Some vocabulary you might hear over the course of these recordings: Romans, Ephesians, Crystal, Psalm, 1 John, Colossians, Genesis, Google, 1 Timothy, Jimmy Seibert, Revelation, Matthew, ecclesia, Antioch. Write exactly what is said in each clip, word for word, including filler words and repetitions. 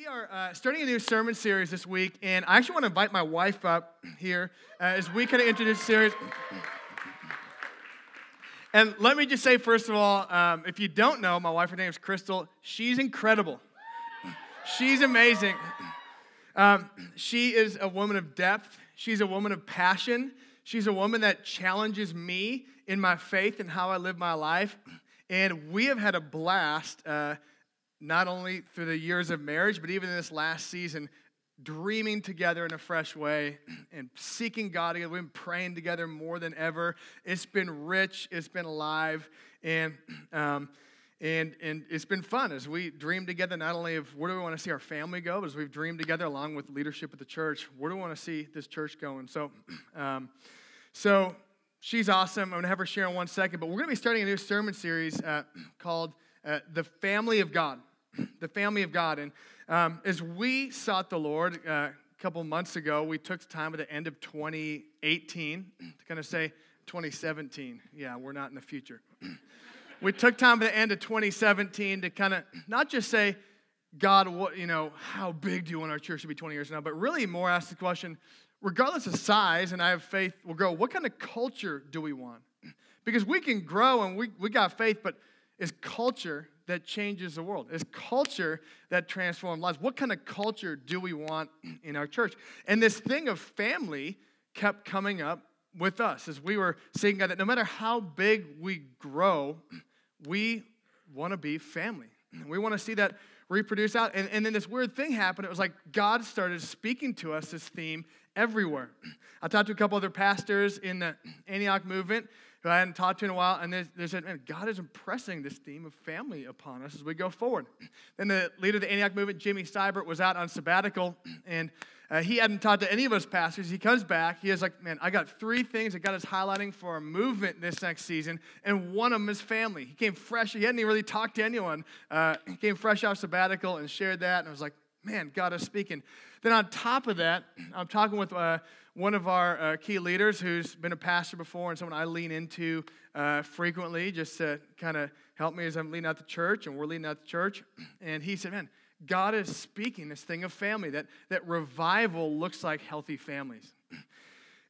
We are uh, starting a new sermon series this week, and I actually want to invite my wife up here uh, as we kind of introduce the series. And let me just say, first of all, um, if you don't know, my wife, her name is Crystal. She's incredible. She's amazing. Um, she is a woman of depth. She's a woman of passion. She's a woman that challenges me in my faith and how I live my life. And we have had a blast uh not only through the years of marriage, but even in this last season, dreaming together in a fresh way and seeking God together. We've been praying together more than ever. It's been rich. It's been alive. And um, and and it's been fun as we dream together, not only of where do we want to see our family go, but as we've dreamed together along with leadership at the church, where do we want to see this church go? And so, um, so she's awesome. I'm going to have her share in one second, but we're going to be starting a new sermon series uh, called uh, The Family of God. The family of God. And um, as we sought the Lord uh, a couple months ago, we took time at the end of twenty eighteen to kind of say twenty seventeen. Yeah, we're not in the future. We took time at the end of twenty seventeen to kind of not just say, God, what, you know, how big do you want our church to be twenty years from now? But really more ask the question, regardless of size, and I have faith will grow, what kind of culture do we want? Because we can grow and we, we got faith, but is culture that changes the world? It's culture that transforms lives. What kind of culture do we want in our church? And this thing of family kept coming up with us as we were seeing God that no matter how big we grow, we want to be family. We want to see that reproduce out. And, and then this weird thing happened. It was like God started speaking to us this theme everywhere. I talked to a couple other pastors in the Antioch movement who I hadn't talked to in a while, and they said, man, God is impressing this theme of family upon us as we go forward. Then the leader of the Antioch movement, Jimmy Seibert, was out on sabbatical, and uh, he hadn't talked to any of us pastors. He comes back. He is like, man, I got three things that God is highlighting for our movement this next season, and one of them is family. He came fresh. He hadn't even really talked to anyone. Uh, he came fresh off sabbatical and shared that, and I was like, man, God is speaking. Then on top of that, I'm talking with uh, one of our uh, key leaders who's been a pastor before and someone I lean into uh, frequently just to kind of help me as I'm leading out the church, and we're leading out the church. And he said, man, God is speaking this thing of family, that, that revival looks like healthy families.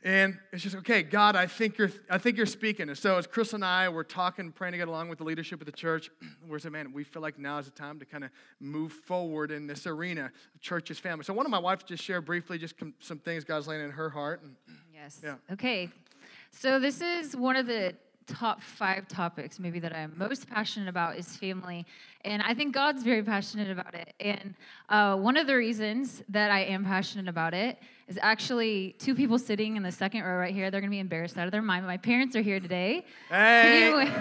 And it's just, okay, God, I think you're I think you're speaking. And so as Crystal and I were talking, praying to get along with the leadership of the church, we're saying, man, we feel like now is the time to kind of move forward in this arena, church is family. So one of my wives just shared briefly just some things God's laying in her heart. And, yes. Yeah. Okay. So this is one of the top five topics maybe that I'm most passionate about is family. And I think God's very passionate about it. And uh, one of the reasons that I am passionate about it is actually two people sitting in the second row right here. They're going to be embarrassed out of their mind. My parents are here today. Hey! Anyway,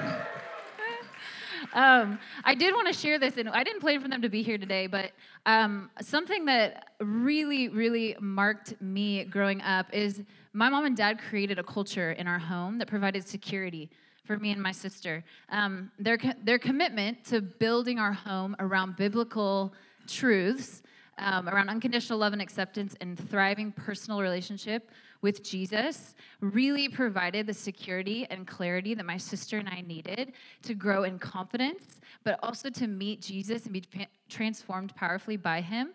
um, I did want to share this, and I didn't plan for them to be here today, but um, something that really, really marked me growing up is my mom and dad created a culture in our home that provided security for me and my sister. Um, their their commitment to building our home around biblical truths, um, around unconditional love and acceptance and thriving personal relationship with Jesus really provided the security and clarity that my sister and I needed to grow in confidence, but also to meet Jesus and be transformed powerfully by him.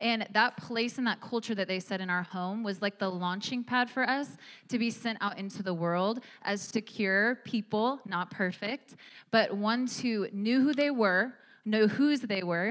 And that place and that culture that they set in our home was like the launching pad for us to be sent out into the world as secure people, not perfect, but ones who knew who they were, know whose they were.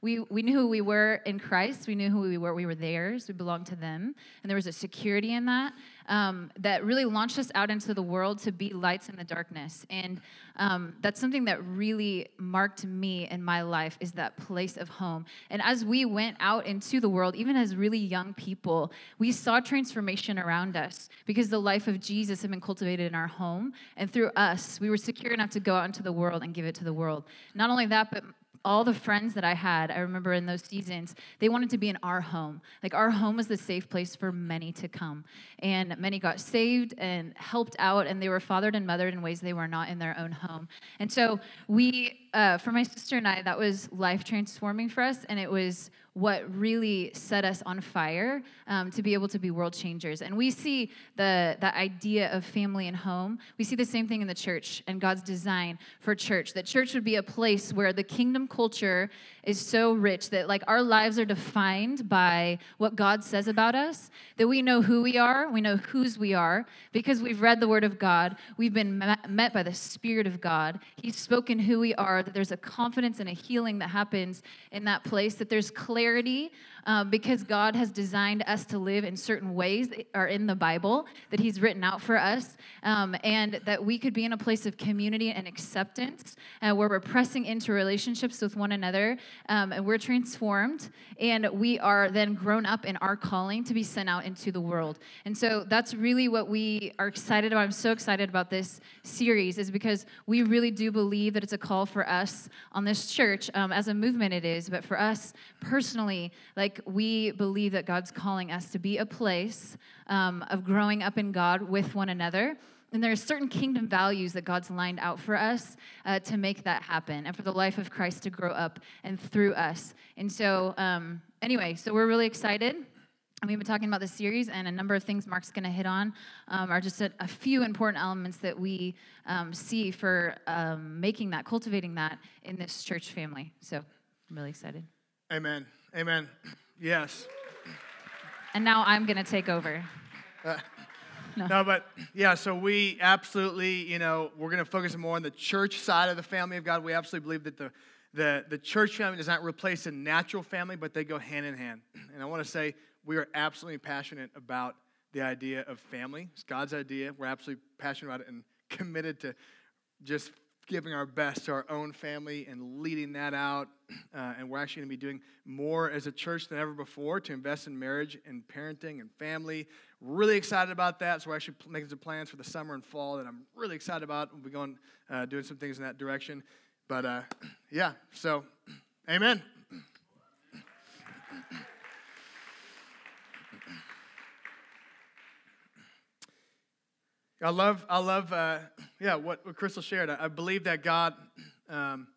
We we knew who we were in Christ. We knew who we were. We were theirs. We belonged to them. And there was a security in that um, that really launched us out into the world to be lights in the darkness. And um, that's something that really marked me in my life is that place of home. And as we went out into the world, even as really young people, we saw transformation around us because the life of Jesus had been cultivated in our home. And through us, we were secure enough to go out into the world and give it to the world. Not only that, but all the friends that I had, I remember in those seasons, they wanted to be in our home. Like, our home was the safe place for many to come. And many got saved and helped out, and they were fathered and mothered in ways they were not in their own home. And so we, uh, for my sister and I, that was life-transforming for us, and it was what really set us on fire um, to be able to be world changers. And we see the, the idea of family and home. We see the same thing in the church and God's design for church, that church would be a place where the kingdom culture is so rich that like our lives are defined by what God says about us, that we know who we are, we know whose we are, because we've read the Word of God, we've been met by the Spirit of God, He's spoken who we are, that there's a confidence and a healing that happens in that place, that there's clarity uh, because God has designed us to live in certain ways that are in the Bible, that He's written out for us, um, and that we could be in a place of community and acceptance uh, where we're pressing into relationships with one another, um, and we're transformed, and we are then grown up in our calling to be sent out into the world. And so that's really what we are excited about. I'm so excited about this series, is because we really do believe that it's a call for us on this church, um, as a movement it is, but for us personally, like we believe that God's calling us to be a place um, of growing up in God with one another. And there are certain kingdom values that God's lined out for us uh, to make that happen, and for the life of Christ to grow up and through us. And so um, anyway, so we're really excited. And we've been talking about this series, and a number of things Mark's going to hit on um, are just a, a few important elements that we um, see for um, making that, cultivating that in this church family. So I'm really excited. Amen. Amen. Yes. And now I'm going to take over. Uh, no. no, but yeah, so we absolutely, you know, we're going to focus more on the church side of the family of God. We absolutely believe that the the, the church family does not replace a natural family, but they go hand in hand. And I want to say, we are absolutely passionate about the idea of family. It's God's idea. We're absolutely passionate about it and committed to just giving our best to our own family and leading that out. Uh, and we're actually going to be doing more as a church than ever before to invest in marriage and parenting and family. Really excited about that. So we're actually making some plans for the summer and fall that I'm really excited about. We'll be going uh, doing some things in that direction. But uh, yeah, so amen. I love, I love, uh, yeah, what, what Crystal shared. I, I believe that God um,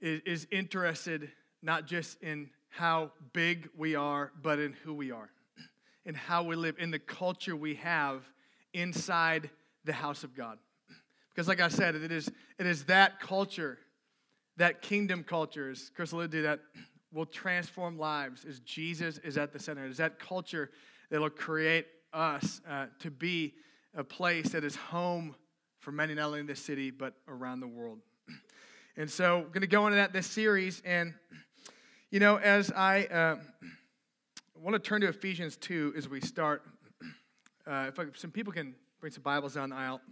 is, is interested not just in how big we are, but in who we are, in how we live, in the culture we have inside the house of God. Because, like I said, it is it is that culture, that kingdom culture, as Crystal alluded to, that will transform lives. As Jesus is at the center, it is that culture that will create us uh, to be a place that is home for many, not only in this city, but around the world. And so I'm going to go into that this series. And, you know, as I uh, want to turn to Ephesians two as we start. Uh, if I, some people can bring some Bibles down the aisle.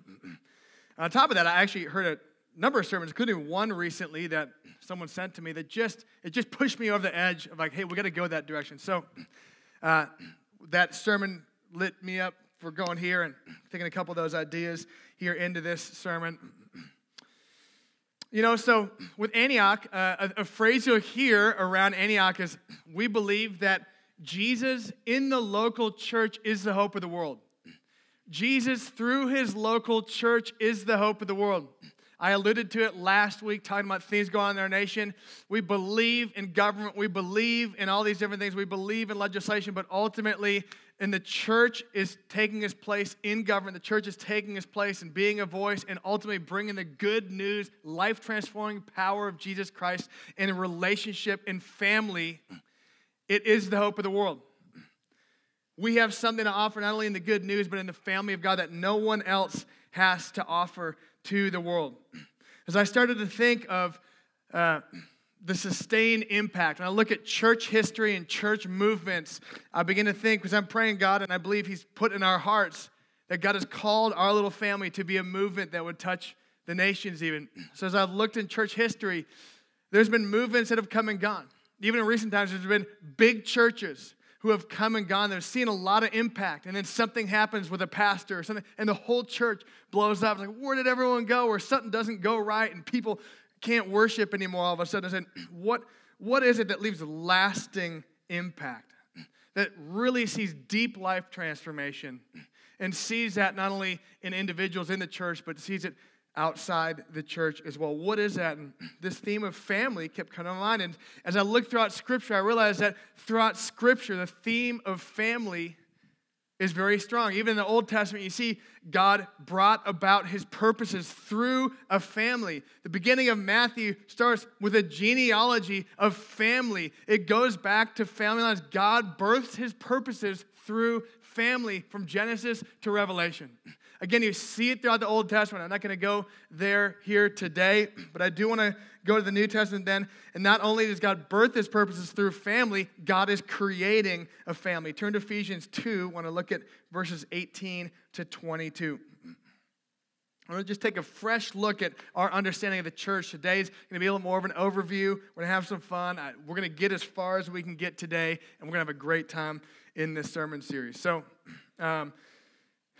On top of that, I actually heard a number of sermons, including one recently that someone sent to me that just, it just pushed me over the edge of like, hey, we got to go that direction. So uh, that sermon lit me up. We're going here and taking a couple of those ideas here into this sermon. You know, so with Antioch, uh, a, a phrase you'll hear around Antioch is, we believe that Jesus in the local church is the hope of the world. Jesus through his local church is the hope of the world. I alluded to it last week, talking about things going on in our nation. We believe in government. We believe in all these different things. We believe in legislation, but ultimately, and the church is taking its place in government. The church is taking its place in being a voice and ultimately bringing the good news, life-transforming power of Jesus Christ in a relationship and family. It is the hope of the world. We have something to offer not only in the good news, but in the family of God that no one else has to offer to the world. As I started to think of uh, the sustained impact. When I look at church history and church movements, I begin to think, because I'm praying God, and I believe He's put in our hearts that God has called our little family to be a movement that would touch the nations even. So as I've looked in church history, there's been movements that have come and gone. Even in recent times, there's been big churches who have come and gone. They've seen a lot of impact, and then something happens with a pastor or something, and the whole church blows up. It's like, where did everyone go? Or something doesn't go right, and people can't worship anymore all of a sudden. I said, what, what is it that leaves lasting impact, that really sees deep life transformation and sees that not only in individuals in the church, but sees it outside the church as well. What is that? And this theme of family kept coming to mind. And as I looked throughout Scripture, I realized that throughout Scripture, the theme of family is very strong. Even in the Old Testament, you see God brought about his purposes through a family. The beginning of Matthew starts with a genealogy of family. It goes back to family lines. God births his purposes through family from Genesis to Revelation. Again, you see it throughout the Old Testament. I'm not going to go there here today, but I do want to go to the New Testament then. And not only does God birth his purposes through family, God is creating a family. Turn to Ephesians two. I want to look at verses eighteen to twenty-two. I'm going to just take a fresh look at our understanding of the church. Today's going to be a little more of an overview. We're going to have some fun. We're going to get as far as we can get today, and we're going to have a great time in this sermon series. So, um,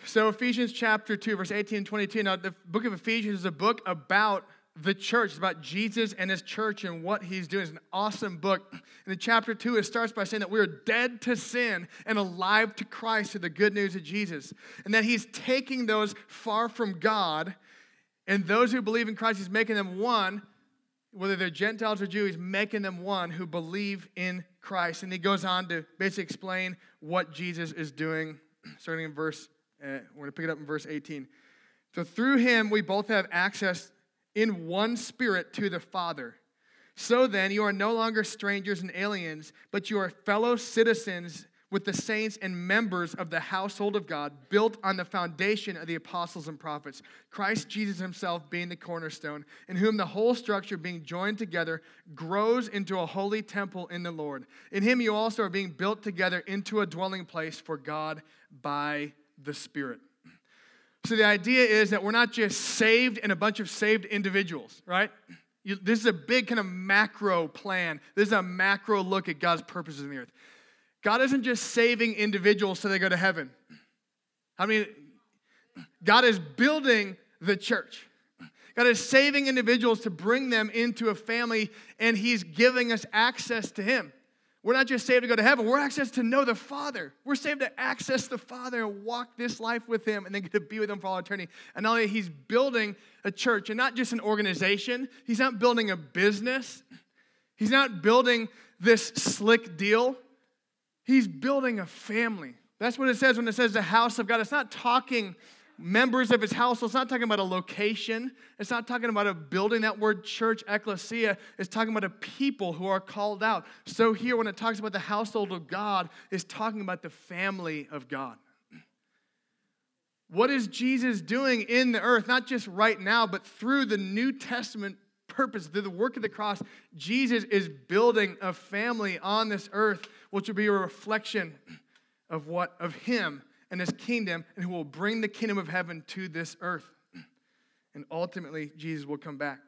So Ephesians chapter two, verse eighteen and twenty-two. Now, the book of Ephesians is a book about the church. It's about Jesus and his church and what he's doing. It's an awesome book. And in chapter two, it starts by saying that we are dead to sin and alive to Christ through the good news of Jesus. And that he's taking those far from God, and those who believe in Christ, he's making them one. Whether they're Gentiles or Jews, he's making them one who believe in Christ. And he goes on to basically explain what Jesus is doing, starting in verse Uh, we're going to pick it up in verse eighteen. So through him, we both have access in one spirit to the Father. So then, you are no longer strangers and aliens, but you are fellow citizens with the saints and members of the household of God, built on the foundation of the apostles and prophets, Christ Jesus himself being the cornerstone, in whom the whole structure being joined together grows into a holy temple in the Lord. In him you also are being built together into a dwelling place for God by the Spirit. So the idea is that we're not just saved and a bunch of saved individuals, right? You, this is a big kind of macro plan. This is a macro look at God's purposes in the earth. God isn't just saving individuals so they go to heaven. I mean, God is building the church. God is saving individuals to bring them into a family, and he's giving us access to him. We're not just saved to go to heaven. We're access to know the Father. We're saved to access the Father and walk this life with him and then get to be with him for all eternity. And not only he's building a church and not just an organization. He's not building a business. He's not building this slick deal. He's building a family. That's what it says when it says the house of God. It's not talking members of his household. It's not talking about a location. It's not talking about a building. That word church, ecclesia, is talking about a people who are called out. So here, when it talks about the household of God, it's talking about the family of God. What is Jesus doing in the earth? Not just right now, but through the New Testament purpose, through the work of the cross, Jesus is building a family on this earth, which will be a reflection of what? Of him and his kingdom, and who will bring the kingdom of heaven to this earth. And ultimately, Jesus will come back.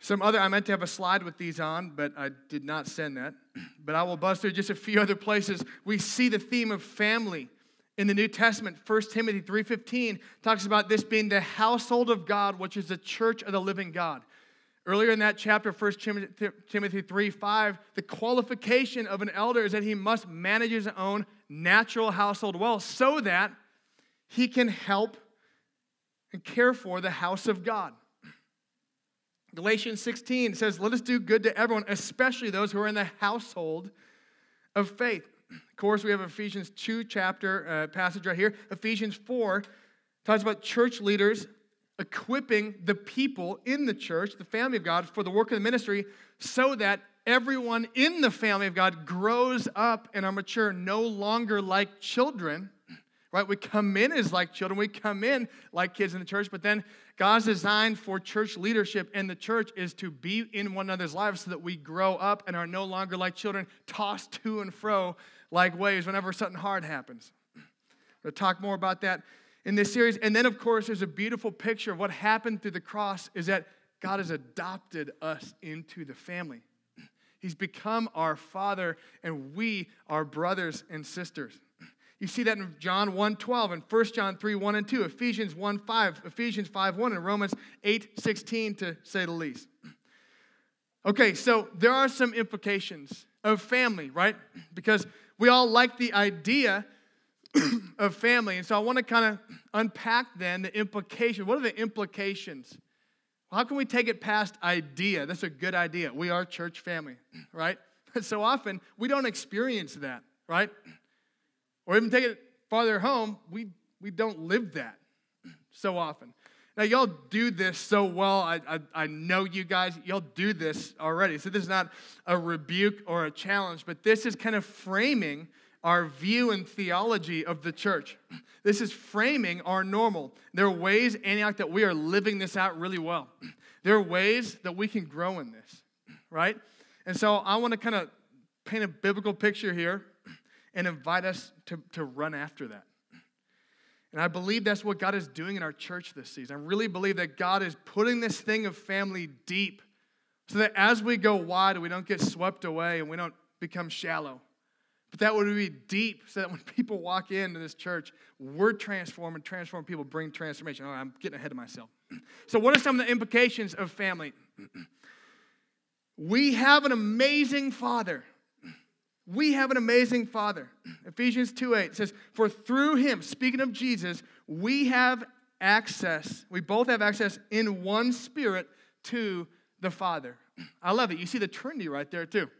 Some other, I meant to have a slide with these on, but I did not send that. But I will buzz through just a few other places. We see the theme of family in the New Testament. First Timothy three fifteen talks about this being the household of God, which is the church of the living God. Earlier in that chapter, First Timothy three five, the qualification of an elder is that he must manage his own natural household well so that he can help and care for the house of God. Galatians sixteen says, let us do good to everyone, especially those who are in the household of faith. Of course, we have Ephesians two chapter uh, passage right here. Ephesians four talks about church leaders equipping the people in the church, the family of God, for the work of the ministry so that everyone in the family of God grows up and are mature, no longer like children, right? We come in as like children. We come in like kids in the church, but then God's design for church leadership and the church is to be in one another's lives so that we grow up and are no longer like children, tossed to and fro like waves whenever something hard happens. We'll talk more about that in this series. And then, of course, there's a beautiful picture of what happened through the cross is that God has adopted us into the family. He's become our Father, and we are brothers and sisters. You see that in John one twelve and First John three one and two, Ephesians one five, Ephesians five one, and Romans eight sixteen, to say the least. Okay, so there are some implications of family, right? Because we all like the idea of family. And so I want to kind of unpack then the implication. What are the implications? How can we take it past idea? That's a good idea. We are church family, right? But so often, we don't experience that, right? Or even take it farther home, we, we don't live that so often. Now, y'all do this so well. I, I I know you guys. Y'all do this already. So this is not a rebuke or a challenge, but this is kind of framing our view and theology of the church. This is framing our normal. There are ways, Antioch, that we are living this out really well. There are ways that we can grow in this, right? And so I want to kind of paint a biblical picture here and invite us to, to run after that. And I believe that's what God is doing in our church this season. I really believe that God is putting this thing of family deep so that as we go wide, we don't get swept away and we don't become shallow. But that would be deep so that when people walk into this church, we're transformed and transformed people bring transformation. All right, I'm getting ahead of myself. So what are some of the implications of family? We have an amazing Father. We have an amazing Father. Ephesians two eight says, for through him, speaking of Jesus, we have access, we both have access in one spirit to the Father. I love it. You see the Trinity right there too.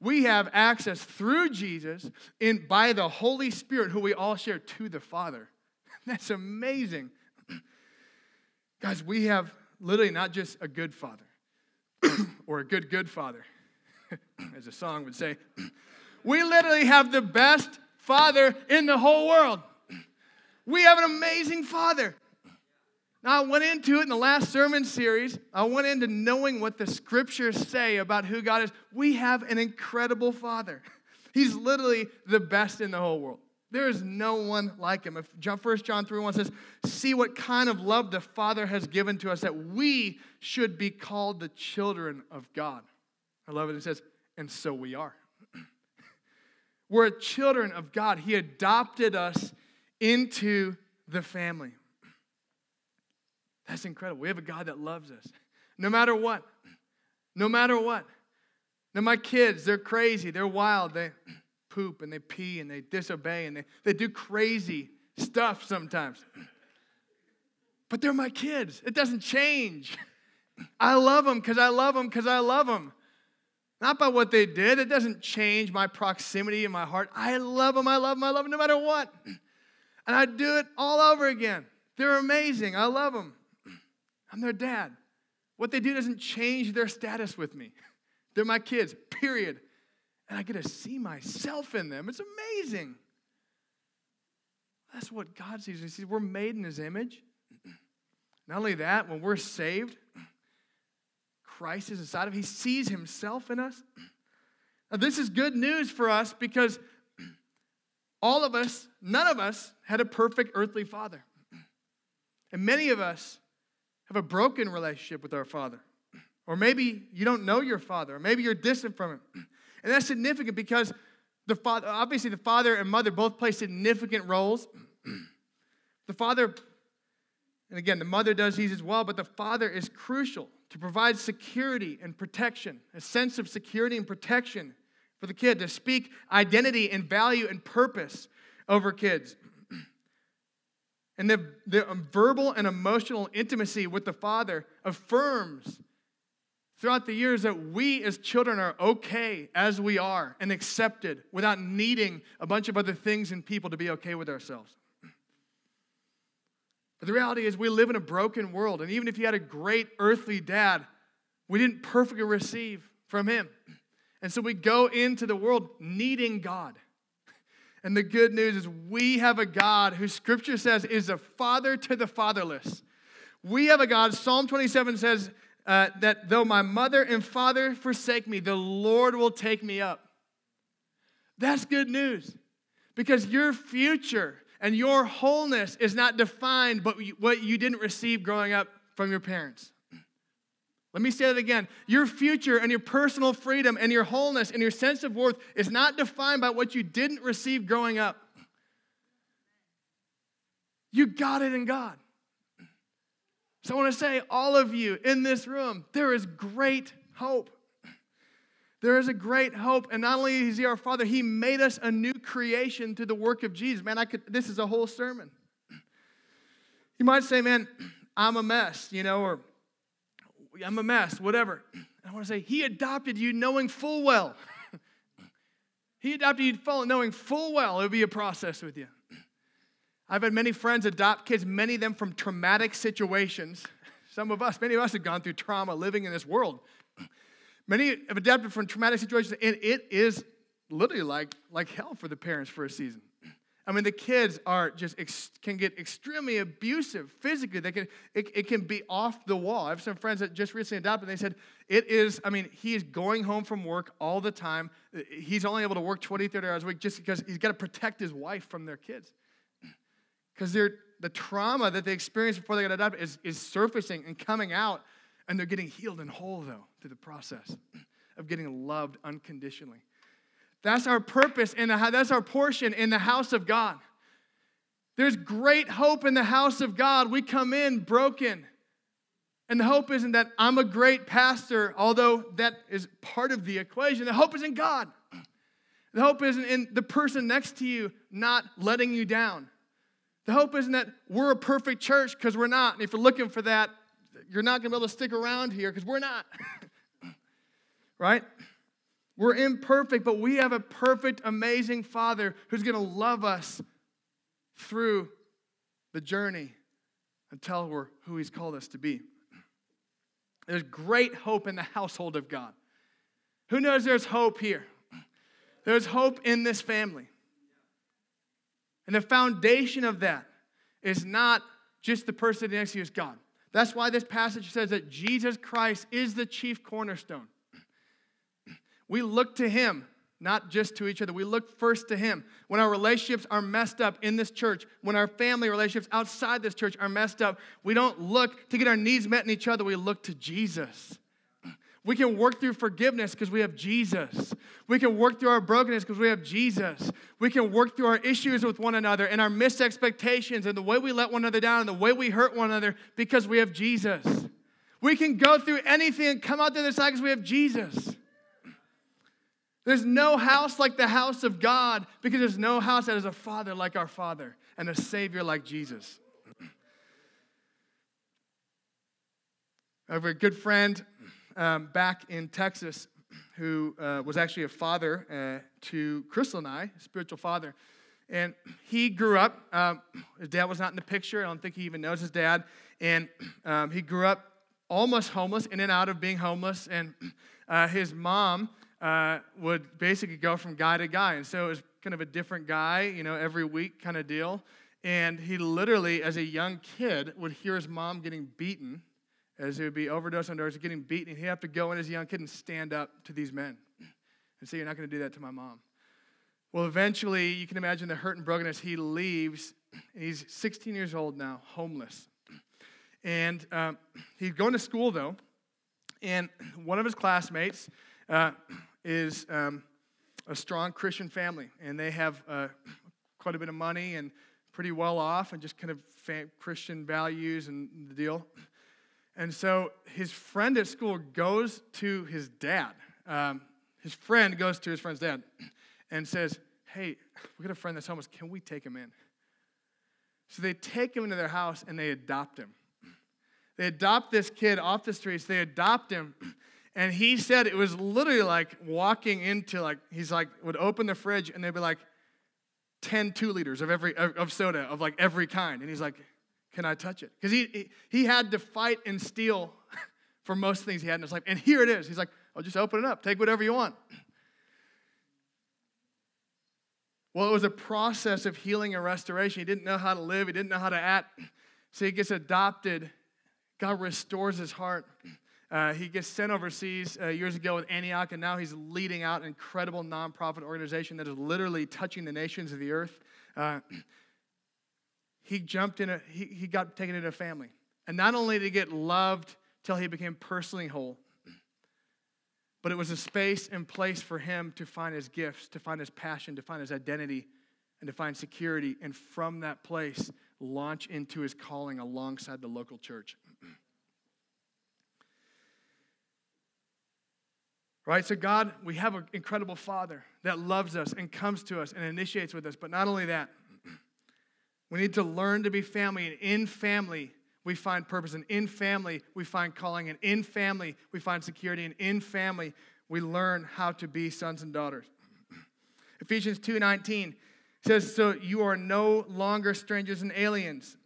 We have access through Jesus and by the Holy Spirit who we all share to the Father. That's amazing. Guys, we have literally not just a good father or a good, good father, as the song would say. We literally have the best father in the whole world. We have an amazing Father. Now, I went into it in the last sermon series. I went into knowing what the scriptures say about who God is. We have an incredible Father. He's literally the best in the whole world. There is no one like him. If First John three one says, see what kind of love the Father has given to us that we should be called the children of God. I love it. It says, and so we are. We're children of God. He adopted us into the family. That's incredible. We have a God that loves us. No matter what. No matter what. Now, my kids, they're crazy. They're wild. They poop and they pee and they disobey and they, they do crazy stuff sometimes. But they're my kids. It doesn't change. I love them because I love them because I love them. Not by what they did. It doesn't change my proximity in my heart. I love them. I love them. I love them no matter what. And I do it all over again. They're amazing. I love them. I'm their dad. What they do doesn't change their status with me. They're my kids, period. And I get to see myself in them. It's amazing. That's what God sees. He sees we're made in his image. Not only that, when we're saved, Christ is inside of us. He sees himself in us. Now, this is good news for us because all of us, none of us, had a perfect earthly father. And many of us have a broken relationship with our Father. Or maybe you don't know your Father. Or maybe you're distant from him. And that's significant because the father, obviously the Father and Mother both play significant roles. The Father, and again, the Mother does these as well, but the Father is crucial to provide security and protection, a sense of security and protection for the kid, to speak identity and value and purpose over kids. And the, the verbal and emotional intimacy with the Father affirms throughout the years that we as children are okay as we are and accepted without needing a bunch of other things and people to be okay with ourselves. But the reality is we live in a broken world, and even if you had a great earthly dad, we didn't perfectly receive from him. And so we go into the world needing God. And the good news is we have a God who Scripture says is a father to the fatherless. We have a God, Psalm twenty-seven says, uh, that though my mother and father forsake me, the Lord will take me up. That's good news because your future and your wholeness is not defined by what you didn't receive growing up from your parents. Let me say that again. Your future and your personal freedom and your wholeness and your sense of worth is not defined by what you didn't receive growing up. You got it in God. So I want to say, all of you in this room, there is great hope. There is a great hope, and not only is He our Father, He made us a new creation through the work of Jesus. Man, I could. This is a whole sermon. You might say, man, I'm a mess, you know, or I'm a mess, whatever. I want to say, He adopted you knowing full well. He adopted you knowing full well it would be a process with you. I've had many friends adopt kids, many of them from traumatic situations. Some of us, many of us have gone through trauma living in this world. Many have adapted from traumatic situations, and it is literally like, like hell for the parents for a season. I mean, the kids are just ex- can get extremely abusive physically. They can it, it can be off the wall. I have some friends that just recently adopted, and they said, it is, I mean, he is going home from work all the time. He's only able to work twenty, thirty hours a week just because he's got to protect his wife from their kids. Because the trauma that they experienced before they got adopted is, is surfacing and coming out, and they're getting healed and whole, though, through the process of getting loved unconditionally. That's our purpose, and that's our portion in the house of God. There's great hope in the house of God. We come in broken, and the hope isn't that I'm a great pastor, although that is part of the equation. The hope is in God. The hope isn't in the person next to you not letting you down. The hope isn't that we're a perfect church, because we're not, and if you're looking for that, you're not going to be able to stick around here because we're not, right? We're imperfect, but we have a perfect, amazing Father who's going to love us through the journey until we're who He's called us to be. There's great hope in the household of God. Who knows there's hope here? There's hope in this family. And the foundation of that is not just the person next to you, it's God. That's why this passage says that Jesus Christ is the chief cornerstone. We look to Him, not just to each other. We look first to Him. When our relationships are messed up in this church, when our family relationships outside this church are messed up, we don't look to get our needs met in each other. We look to Jesus. We can work through forgiveness because we have Jesus. We can work through our brokenness because we have Jesus. We can work through our issues with one another and our missed expectations and the way we let one another down and the way we hurt one another because we have Jesus. We can go through anything and come out the other side because we have Jesus. There's no house like the house of God because there's no house that has a Father like our Father and a Savior like Jesus. I have a good friend Um, back in Texas, who uh, was actually a father uh, to Crystal and I, a spiritual father. And he grew up, um, his dad was not in the picture, I don't think he even knows his dad, and um, he grew up almost homeless, in and out of being homeless, and uh, his mom uh, would basically go from guy to guy, and so it was kind of a different guy, you know, every week kind of deal, and he literally, as a young kid, would hear his mom getting beaten, as he would be overdosed on drugs, getting beaten, and he'd have to go in as a young kid and stand up to these men and say, "You're not going to do that to my mom." Well, eventually, you can imagine the hurt and brokenness. He leaves, and he's sixteen years old now, homeless. And um, he's going to school, though, and one of his classmates uh, is um, a strong Christian family, and they have uh, quite a bit of money and pretty well off and just kind of fam- Christian values and the deal. And so his friend at school goes to his dad. Um, his friend goes to his friend's dad and says, "Hey, we got a friend that's homeless. Can we take him in?" So they take him into their house and they adopt him. They adopt this kid off the streets. They adopt him. And he said it was literally like walking into like, he's like, would open the fridge and they'd be like ten two-liters of every of soda of like every kind. And he's like, "Can I touch it?" Because he, he he had to fight and steal for most things he had in his life. And here it is. He's like, "I'll just open it up. Take whatever you want." Well, it was a process of healing and restoration. He didn't know how to live. He didn't know how to act. So he gets adopted. God restores his heart. Uh, he gets sent overseas uh, years ago with Antioch, and now he's leading out an incredible nonprofit organization that is literally touching the nations of the earth. Uh He jumped in, a, he, he got taken into a family. And not only did he get loved till he became personally whole, but it was a space and place for him to find his gifts, to find his passion, to find his identity, and to find security. And from that place, launch into his calling alongside the local church. Right? So God, we have an incredible Father that loves us and comes to us and initiates with us. But not only that, we need to learn to be family. And in family, we find purpose. And in family, we find calling. And in family, we find security. And in family, we learn how to be sons and daughters. Ephesians two nineteen says, "So you are no longer strangers and aliens,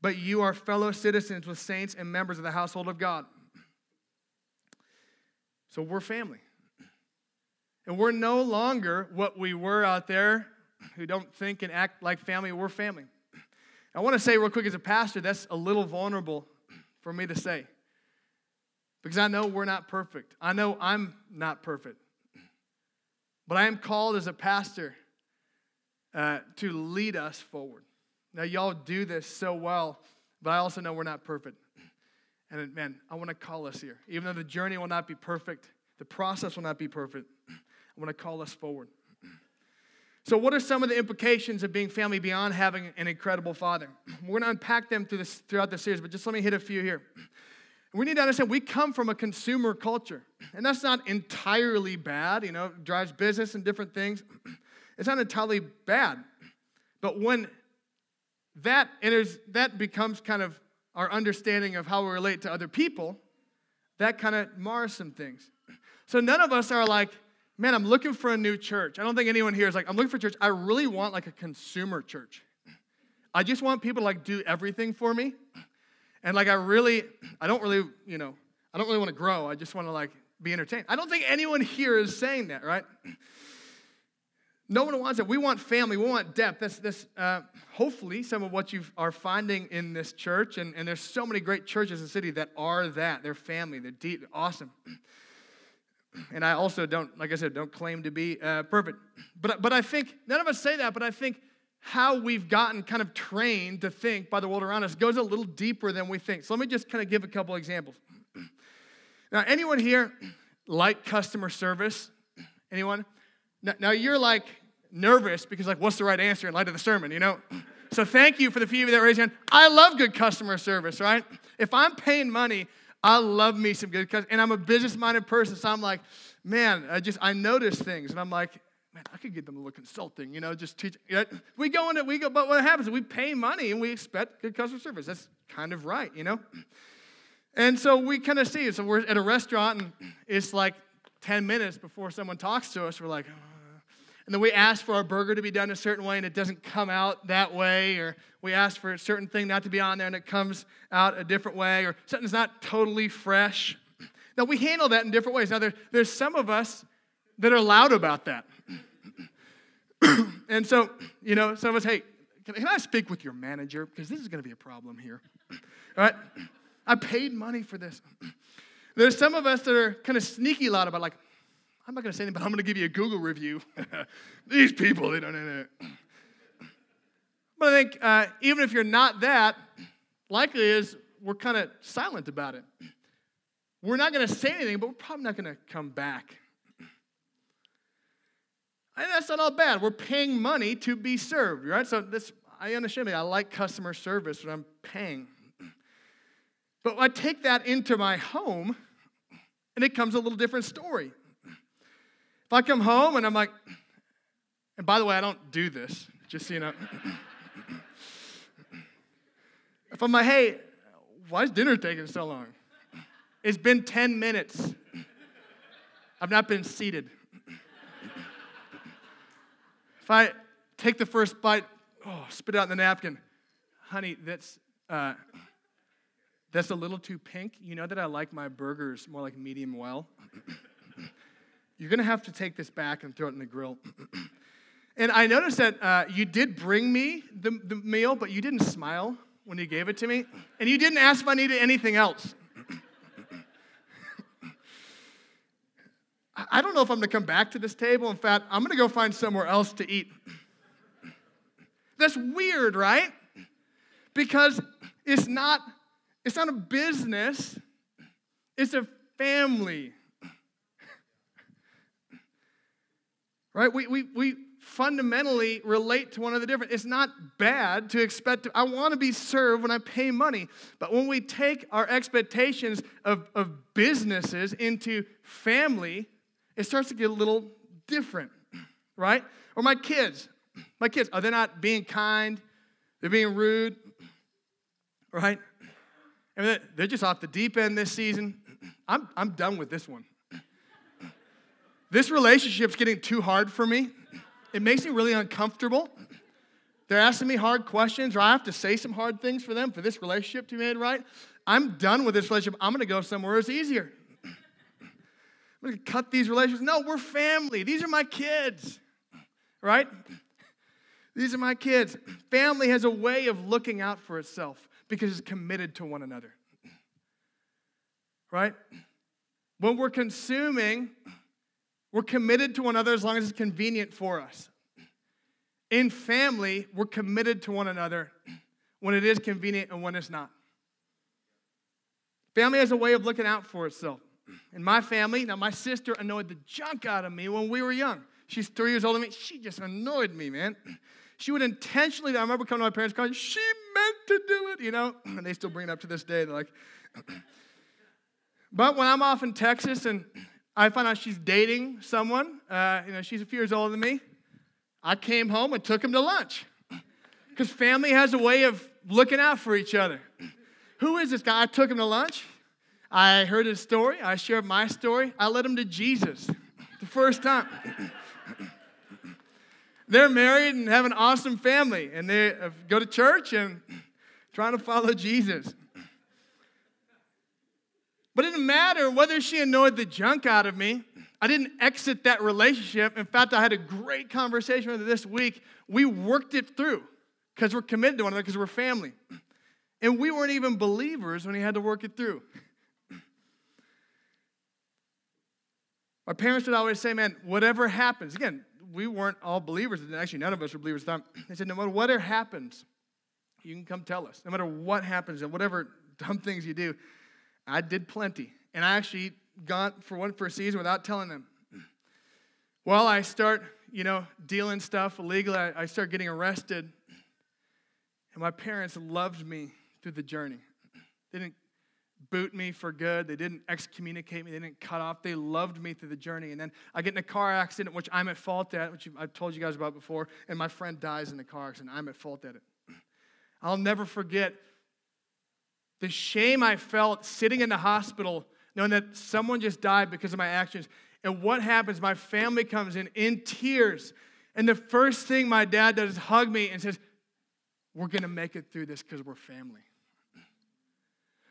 but you are fellow citizens with saints and members of the household of God." So we're family. And we're no longer what we were out there who don't think and act like family. We're family. I want to say real quick as a pastor, that's a little vulnerable for me to say. Because I know we're not perfect. I know I'm not perfect. But I am called as a pastor uh, to lead us forward. Now, y'all do this so well, but I also know we're not perfect. And, man, I want to call us here. Even though the journey will not be perfect, the process will not be perfect, I want to call us forward. So what are some of the implications of being family beyond having an incredible father? We're going to unpack them through this, throughout the series, but just let me hit a few here. We need to understand we come from a consumer culture, and that's not entirely bad. You know, it drives business and different things. It's not entirely bad, but when that enters, that becomes kind of our understanding of how we relate to other people, that kind of mars some things. So none of us are like, man, I'm looking for a new church. I don't think anyone here is like, I'm looking for a church. I really want like a consumer church. I just want people to like do everything for me. And like I really, I don't really, you know, I don't really want to grow. I just want to like be entertained. I don't think anyone here is saying that, right? No one wants it. We want family. We want depth. That's this. Uh, hopefully, some of what you are finding in this church, and, and there's so many great churches in the city that are that. They're family. They're deep. They're awesome. And I also don't, like I said, don't claim to be uh, perfect. But but I think none of us say that. But I think how we've gotten kind of trained to think by the world around us goes a little deeper than we think. So let me just kind of give a couple examples. Now, anyone here like customer service? Anyone? Now, you're, like, nervous because, like, what's the right answer in light of the sermon, you know? So thank you for the few of you that raised your hand. I love good customer service, right? If I'm paying money, I love me some good customer. And I'm a business-minded person, so I'm like, man, I just, I notice things. And I'm like, man, I could get them a little consulting, you know, just teach. You know, we go into, we go, but what happens is we pay money and we expect good customer service. That's kind of right, you know? And so we kind of see it. So we're at a restaurant, and it's like ten minutes before someone talks to us, we're like, oh. And then we ask for our burger to be done a certain way, and it doesn't come out that way, or we ask for a certain thing not to be on there, and it comes out a different way, or something's not totally fresh. Now, we handle that in different ways. Now, there, there's some of us that are loud about that. And so, you know, some of us, hey, can, can I speak with your manager? Because this is going to be a problem here. All right? I paid money for this. There's some of us that are kind of sneaky loud about like, I'm not going to say anything, but I'm going to give you a Google review. These people, they don't know. But I think uh, even if you're not that, likely is we're kind of silent about it. We're not going to say anything, but we're probably not going to come back. And that's not all bad. We're paying money to be served, right? So this, I understand. I like customer service when I'm paying. But I take that into my home, and it comes a little different story. If I come home and I'm like, and by the way, I don't do this, just so you know. If I'm like, hey, why is dinner taking so long? It's been ten minutes. I've not been seated. If I take the first bite, oh, spit out in the napkin. Honey, that's, uh, that's a little too pink. You know that I like my burgers more like medium well. You're going to have to take this back and throw it in the grill. And I noticed that uh, you did bring me the, the meal, but you didn't smile when you gave it to me. And you didn't ask if I needed anything else. I don't know if I'm going to come back to this table. In fact, I'm going to go find somewhere else to eat. That's weird, right? Because it's not, it's not a business. It's a family. Right? We we we fundamentally relate to one another different. It's not bad to expect, to, I want to be served when I pay money. But when we take our expectations of, of businesses into family, it starts to get a little different, right? Or my kids. My kids, are they not being kind? They're being rude, right? I mean, they're just off the deep end this season. I'm I'm done with this one. This relationship's getting too hard for me. It makes me really uncomfortable. They're asking me hard questions, or I have to say some hard things for them for this relationship to be made right. I'm done with this relationship. I'm going to go somewhere it's easier. I'm going to cut these relationships. No, we're family. These are my kids, right? These are my kids. Family has a way of looking out for itself because it's committed to one another, right? When we're consuming, we're committed to one another as long as it's convenient for us. In family, we're committed to one another when it is convenient and when it's not. Family has a way of looking out for itself. In my family, now my sister annoyed the junk out of me when we were young. She's three years older than me. She just annoyed me, man. She would intentionally, I remember coming to my parents' car, she meant to do it, you know, and they still bring it up to this day. They're like, but when I'm off in Texas and I find out she's dating someone. Uh, you know, she's a few years older than me. I came home and took him to lunch because family has a way of looking out for each other. Who is this guy? I took him to lunch. I heard his story. I shared my story. I led him to Jesus the first time. They're married and have an awesome family, and they go to church and trying to follow Jesus. But it didn't matter whether she annoyed the junk out of me. I didn't exit that relationship. In fact, I had a great conversation with her this week. We worked it through because we're committed to one another because we're family. And we weren't even believers when we had to work it through. My parents would always say, man, whatever happens. Again, we weren't all believers. Actually, none of us were believers at the time. They said, no matter what happens, you can come tell us. No matter what happens and whatever dumb things you do, I did plenty, and I actually got for one for a season without telling them. Well, I start, you know, dealing stuff illegally. I, I start getting arrested, and my parents loved me through the journey. They didn't boot me for good. They didn't excommunicate me. They didn't cut off. They loved me through the journey, and then I get in a car accident, which I'm at fault at, which I've told you guys about before, and my friend dies in the car accident. I'm at fault at it. I'll never forget the shame I felt sitting in the hospital knowing that someone just died because of my actions. And what happens? My family comes in in tears. And the first thing my dad does is hug me and says, we're going to make it through this because we're family.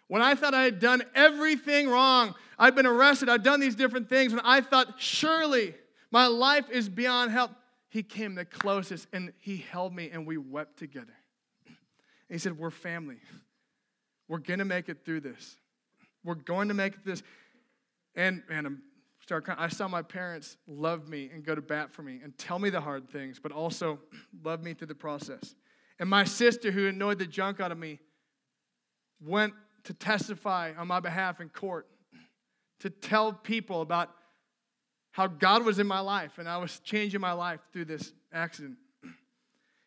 When I thought I had done everything wrong, I'd been arrested, I'd done these different things. When I thought, surely my life is beyond help, he came the closest and he held me and we wept together. And he said, we're family. We're going to make it through this. We're going to make it through this. And, and I'm start crying. I saw my parents love me and go to bat for me and tell me the hard things, but also love me through the process. And my sister, who annoyed the junk out of me, went to testify on my behalf in court to tell people about how God was in my life and I was changing my life through this accident.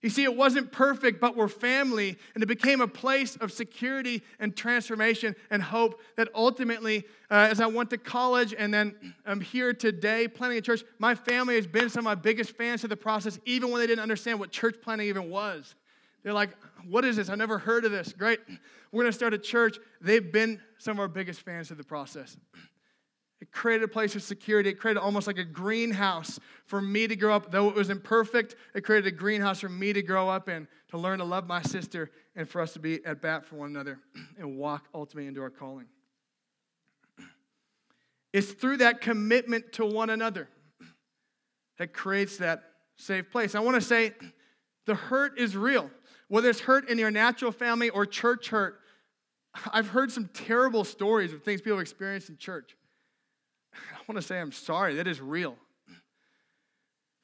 You see, it wasn't perfect, but we're family, and it became a place of security and transformation and hope that ultimately, uh, as I went to college and then I'm here today planning a church, my family has been some of my biggest fans of the process, even when they didn't understand what church planning even was. They're like, what is this? I never heard of this. Great. We're going to start a church. They've been some of our biggest fans of the process. It created a place of security. It created almost like a greenhouse for me to grow up. Though it was imperfect, it created a greenhouse for me to grow up in, to learn to love my sister, and for us to be at bat for one another and walk ultimately into our calling. It's through that commitment to one another that creates that safe place. I want to say the hurt is real. Whether it's hurt in your natural family or church hurt, I've heard some terrible stories of things people have experienced in church. I want to say I'm sorry. That is real.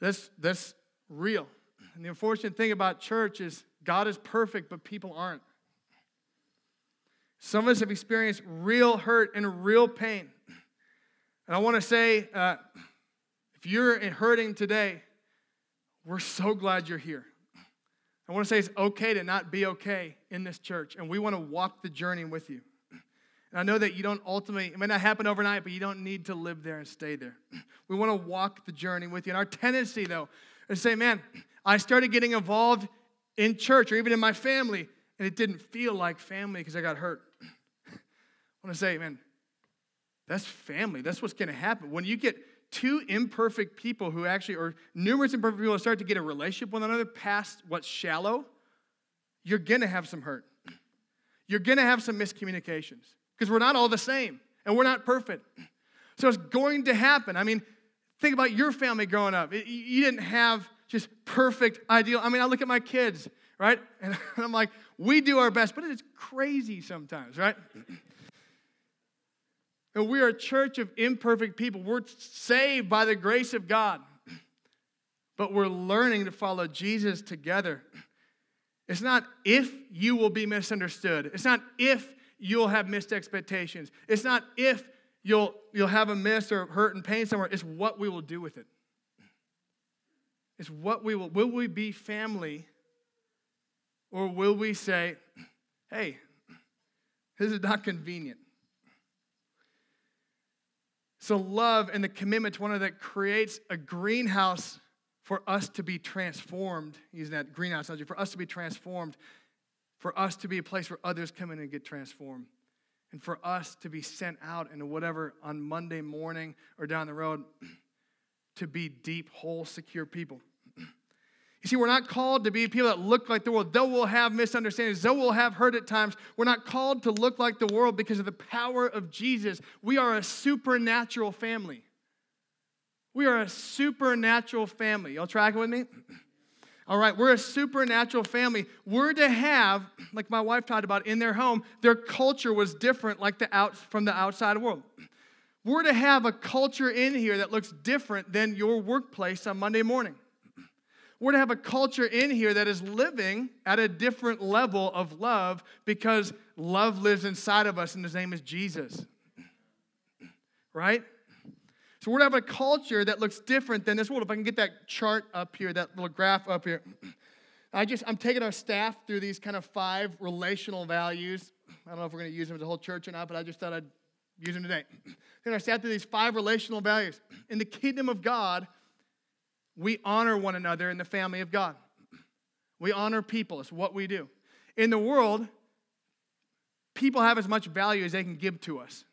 That's, that's real. And the unfortunate thing about church is God is perfect, but people aren't. Some of us have experienced real hurt and real pain. And I want to say, uh, if you're hurting today, We're so glad you're here. I want to say it's okay to not be okay in this church, and we want to walk the journey with you. And I know that you don't ultimately, it may not happen overnight, but you don't need to live there and stay there. We want to walk the journey with you. And our tendency, though, is to say, man, I started getting involved in church or even in my family, and it didn't feel like family because I got hurt. I want to say, man, that's family. That's what's going to happen. When you get two imperfect people who actually, or numerous imperfect people who start to get a relationship with one another past what's shallow, you're going to have some hurt. You're going to have some miscommunications because we're not all the same and we're not perfect. So it's going to happen. I mean, think about your family growing up. It, you didn't have just perfect, ideal. I mean, I look at my kids, right? And I'm like, we do our best, but it's crazy sometimes, right? And we are a church of imperfect people. We're saved by the grace of God. But we're learning to follow Jesus together. It's not if you will be misunderstood. It's not if you'll have missed expectations. It's not if you'll, you'll have a miss or hurt and pain somewhere. It's what we will do with it. It's what we will. Will we be family? Or will we say, hey, this is not convenient? So love and the commitment to one another that creates a greenhouse for us to be transformed, using that greenhouse analogy, for us to be transformed, for us to be a place where others come in and get transformed, and for us to be sent out into whatever on Monday morning or down the road to be deep, whole, secure people. You see, we're not called to be people that look like the world, though we'll have misunderstandings, though we'll have hurt at times. We're not called to look like the world because of the power of Jesus. We are a supernatural family. We are a supernatural family. Y'all tracking with me? All right, we're a supernatural family. We're to have, like my wife talked about, in their home, their culture was different like the out, from the outside world. We're to have a culture in here that looks different than your workplace on Monday morning. We're to have a culture in here that is living at a different level of love because love lives inside of us, and his name is Jesus, right? So we're to have a culture that looks different than this world. If I can get that chart up here, that little graph up here. I just, I'm taking our staff through these kind of five relational values. I don't know if we're going to use them as a whole church or not, but I just thought I'd use them today. Taking our staff through these five relational values. In the kingdom of God, we honor one another in the family of God. We honor people. It's what we do. In the world, people have as much value as they can give to us.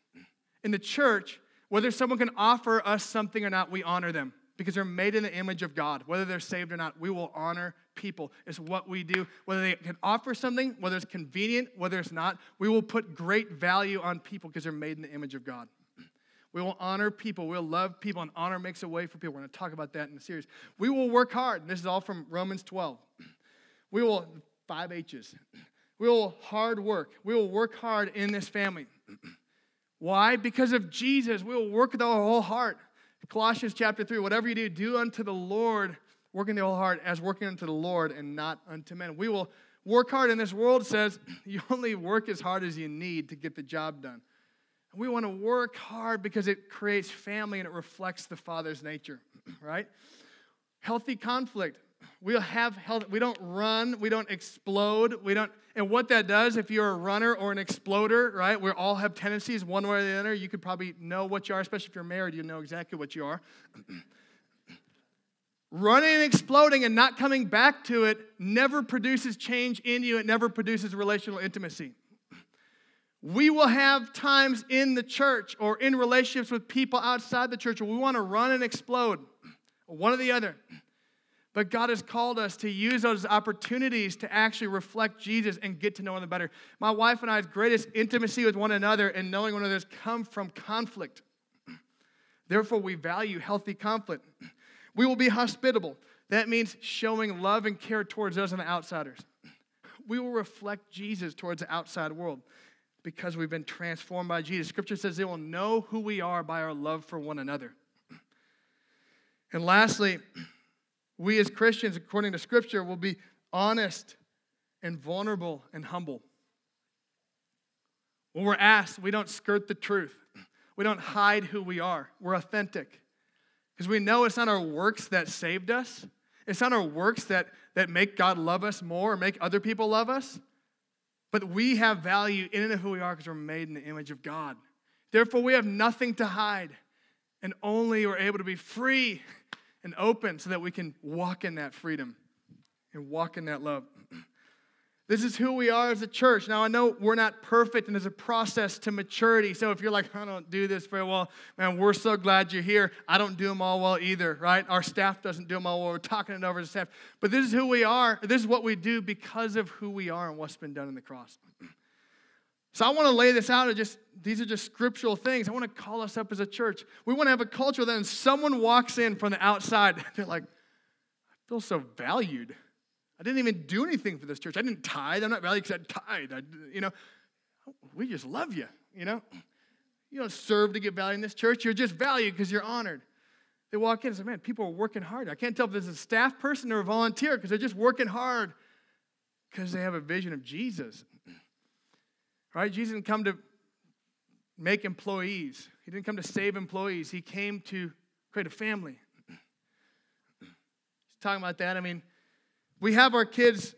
In the church, whether someone can offer us something or not, we honor them because they're made in the image of God. Whether they're saved or not, we will honor people. It's what we do. Whether they can offer something, whether it's convenient, whether it's not, we will put great value on people because they're made in the image of God. We will honor people. We'll love people, and honor makes a way for people. We're going to talk about that in the series. We will work hard. And this is all from Romans twelve. We will, five H's. We will hard work. We will work hard in this family. Why? Because of Jesus. We will work with our whole heart. Colossians chapter three, whatever you do, do unto the Lord, working the whole heart as working unto the Lord and not unto men. We will work hard. And this world says you only work as hard as you need to get the job done. We want to work hard because it creates family and it reflects the Father's nature, right? Healthy conflict. We'll have health. We don't run. We don't explode. We don't. And what that does, if you're a runner or an exploder, right? We all have tendencies one way or the other. You could probably know what you are, especially if you're married. You know exactly what you are. Running and exploding and not coming back to it never produces change in you. It never produces relational intimacy. We will have times in the church or in relationships with people outside the church where we want to run and explode, one or the other. But God has called us to use those opportunities to actually reflect Jesus and get to know them better. My wife and I's greatest intimacy with one another and knowing one another has come from conflict. Therefore, we value healthy conflict. We will be hospitable. That means showing love and care towards those on the outsiders. We will reflect Jesus towards the outside world. Because we've been transformed by Jesus. Scripture says they will know who we are by our love for one another. And lastly, we as Christians, according to Scripture, will be honest and vulnerable and humble. When we're asked, we don't skirt the truth. We don't hide who we are. We're authentic. Because we know it's not our works that saved us. It's not our works that, that make God love us more or make other people love us, but we have value in and of who we are because we're made in the image of God. Therefore, we have nothing to hide, and only we're able to be free and open so that we can walk in that freedom and walk in that love. This is who we are as a church. Now, I know we're not perfect, and there's a process to maturity. So if you're like, I don't do this very well, man, we're so glad you're here. I don't do them all well either, right? Our staff doesn't do them all well. We're talking it over to staff. But this is who we are. This is what we do because of who we are and what's been done in the cross. So I want to lay this out. Of just These are just scriptural things. I want to call us up as a church. We want to have a culture that when someone walks in from the outside, they're like, I feel so valued. I didn't even do anything for this church. I didn't tithe. I'm not valued because I tithe. I, you know, we just love you, you know. You don't serve to get value in this church. You're just valued because you're honored. They walk in and say, man, people are working hard. I can't tell if this is a staff person or a volunteer because they're just working hard because they have a vision of Jesus. Right? Jesus didn't come to make employees. He didn't come to save employees. He came to create a family. Just talking about that, I mean, we have our kids,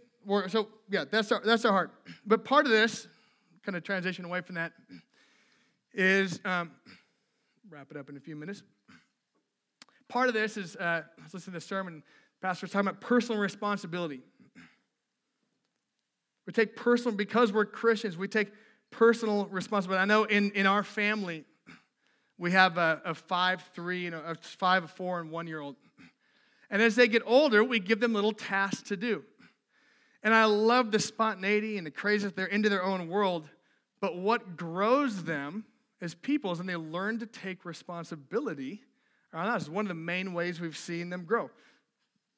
so yeah, that's our that's our heart. But part of this, kind of transition away from that, is um, wrap it up in a few minutes. Part of this is uh, I was listening to the sermon. The pastor was talking about personal responsibility. We take personal because we're Christians. We take personal responsibility. I know in, in our family, we have a, a five, three, and a, a five, a four, and one year old. And as they get older, we give them little tasks to do. And I love the spontaneity and the craziness. They're into their own world. But what grows them as people is when they learn to take responsibility around us. It's one of the main ways we've seen them grow.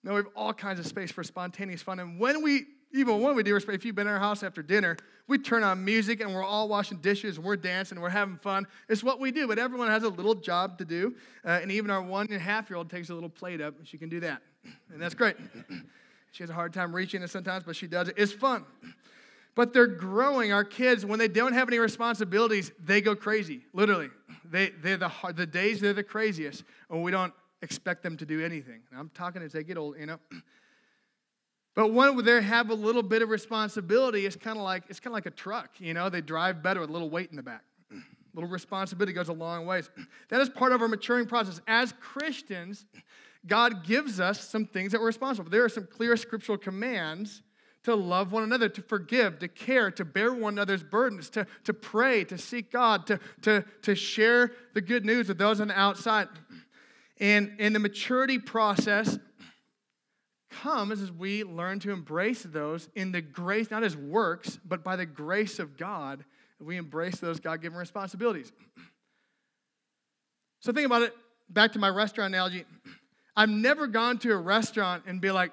Now, we have all kinds of space for spontaneous fun. And when we, even when we do, if you've been in our house after dinner, we turn on music and we're all washing dishes and we're dancing and we're having fun. It's what we do, but everyone has a little job to do. Uh, and even our one and a half year old takes a little plate up and she can do that. And that's great. She has a hard time reaching it sometimes, but she does it. It's fun. But they're growing. Our kids, when they don't have any responsibilities, they go crazy, literally. They, they're the, the days they're the craziest when we don't expect them to do anything. And I'm talking as they get old, you know. But when they have a little bit of responsibility, it's kind of like it's kind of like a truck, you know. They drive better with a little weight in the back. A little responsibility goes a long ways. That is part of our maturing process. As Christians, God gives us some things that we're responsible for. There are some clear scriptural commands to love one another, to forgive, to care, to bear one another's burdens, to, to pray, to seek God, to, to, to share the good news with those on the outside. And in the maturity process, comes as we learn to embrace those in the grace, not as works, but by the grace of God, we embrace those God-given responsibilities. So think about it, back to my restaurant analogy. I've never gone to a restaurant and be like,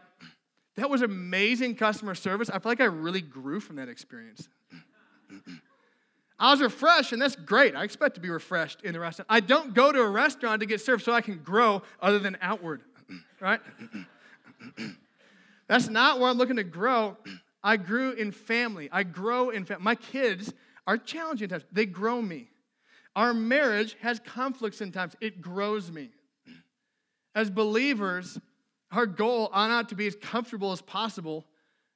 that was amazing customer service. I feel like I really grew from that experience. I was refreshed, and that's great. I expect to be refreshed in the restaurant. I don't go to a restaurant to get served so I can grow other than outward, right? That's not where I'm looking to grow. I grew in family. I grow in family. My kids are challenging times. They grow me. Our marriage has conflicts in times. It grows me. As believers, our goal ought not to be as comfortable as possible.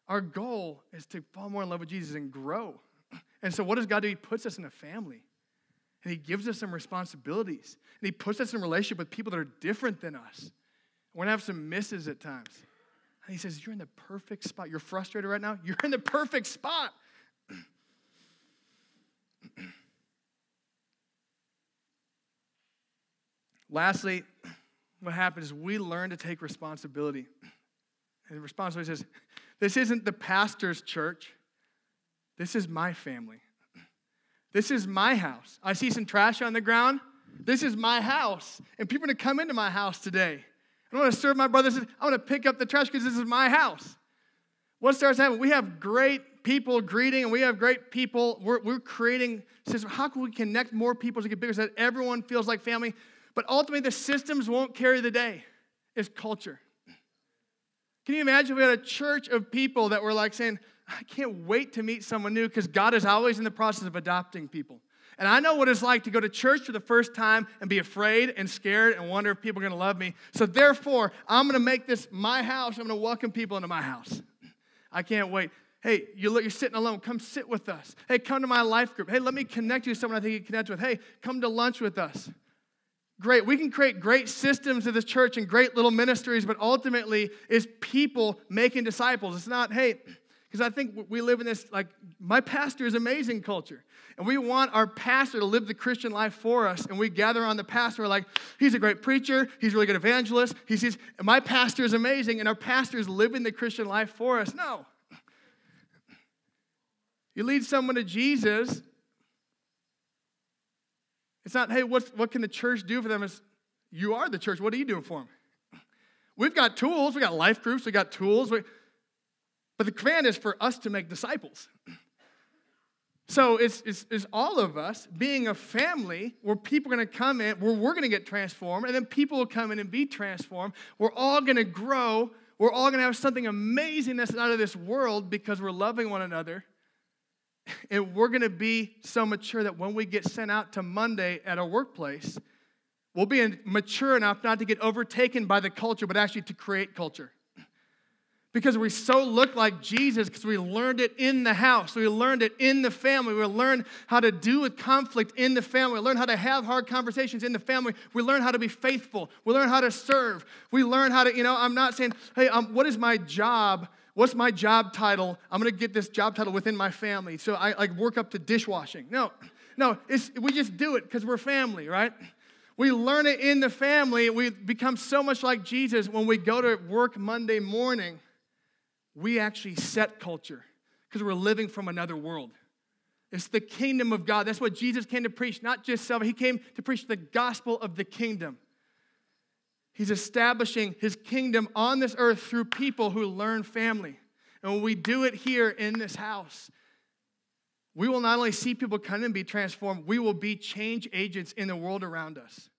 Our goal is to fall more in love with Jesus and grow. And so what does God do? He puts us in a family. And he gives us some responsibilities. And he puts us in a relationship with people that are different than us. We're going to have some misses at times. And he says, you're in the perfect spot. You're frustrated right now? You're in the perfect spot. Lastly, what happens is we learn to take responsibility. And the responsibility says, this isn't the pastor's church. This is my family. This is my house. I see some trash on the ground. This is my house. And people are going to come into my house today. I want to serve my brothers. I want to pick up the trash because this is my house. What starts happening? We have great people greeting, and we have great people. We're, we're creating systems. How can we connect more people to get bigger so that everyone feels like family? But ultimately, the systems won't carry the day. It's culture. Can you imagine if we had a church of people that were like saying, I can't wait to meet someone new because God is always in the process of adopting people. And I know what it's like to go to church for the first time and be afraid and scared and wonder if people are going to love me. So therefore, I'm going to make this my house. I'm going to welcome people into my house. I can't wait. Hey, you're sitting alone. Come sit with us. Hey, come to my life group. Hey, let me connect you to someone I think you can connect with. Hey, come to lunch with us. Great. We can create great systems of this church and great little ministries, but ultimately it's people making disciples. It's not, hey, because I think we live in this, like, my pastor is amazing culture. And we want our pastor to live the Christian life for us. And we gather on the pastor, we're like, he's a great preacher. He's a really good evangelist. He sees, my pastor is amazing. And our pastor is living the Christian life for us. No. You lead someone to Jesus. It's not, hey, what's, what can the church do for them? It's, you are the church. What are you doing for them? We've got tools. We've got life groups. We've got tools. We, But the command is for us to make disciples. So it's, it's, it's all of us being a family where people are going to come in, where we're going to get transformed, and then people will come in and be transformed. We're all going to grow. We're all going to have something amazing that's out of this world because we're loving one another. And we're going to be so mature that when we get sent out to Monday at our workplace, we'll be mature enough not to get overtaken by the culture, but actually to create culture. Because we so look like Jesus because we learned it in the house. We learned it in the family. We learned how to deal with conflict in the family. We learned how to have hard conversations in the family. We learned how to be faithful. We learned how to serve. We learned how to, you know, I'm not saying, hey, um, what is my job? What's my job title? I'm going to get this job title within my family. So I like work up to dishwashing. No, no, it's, we just do it because we're family, right? We learn it in the family. We become so much like Jesus when we go to work Monday morning. We actually set culture because we're living from another world. It's the kingdom of God. That's what Jesus came to preach, not just salvation. He came to preach the gospel of the kingdom. He's establishing his kingdom on this earth through people who learn family. And when we do it here in this house, we will not only see people come and be transformed, we will be change agents in the world around us.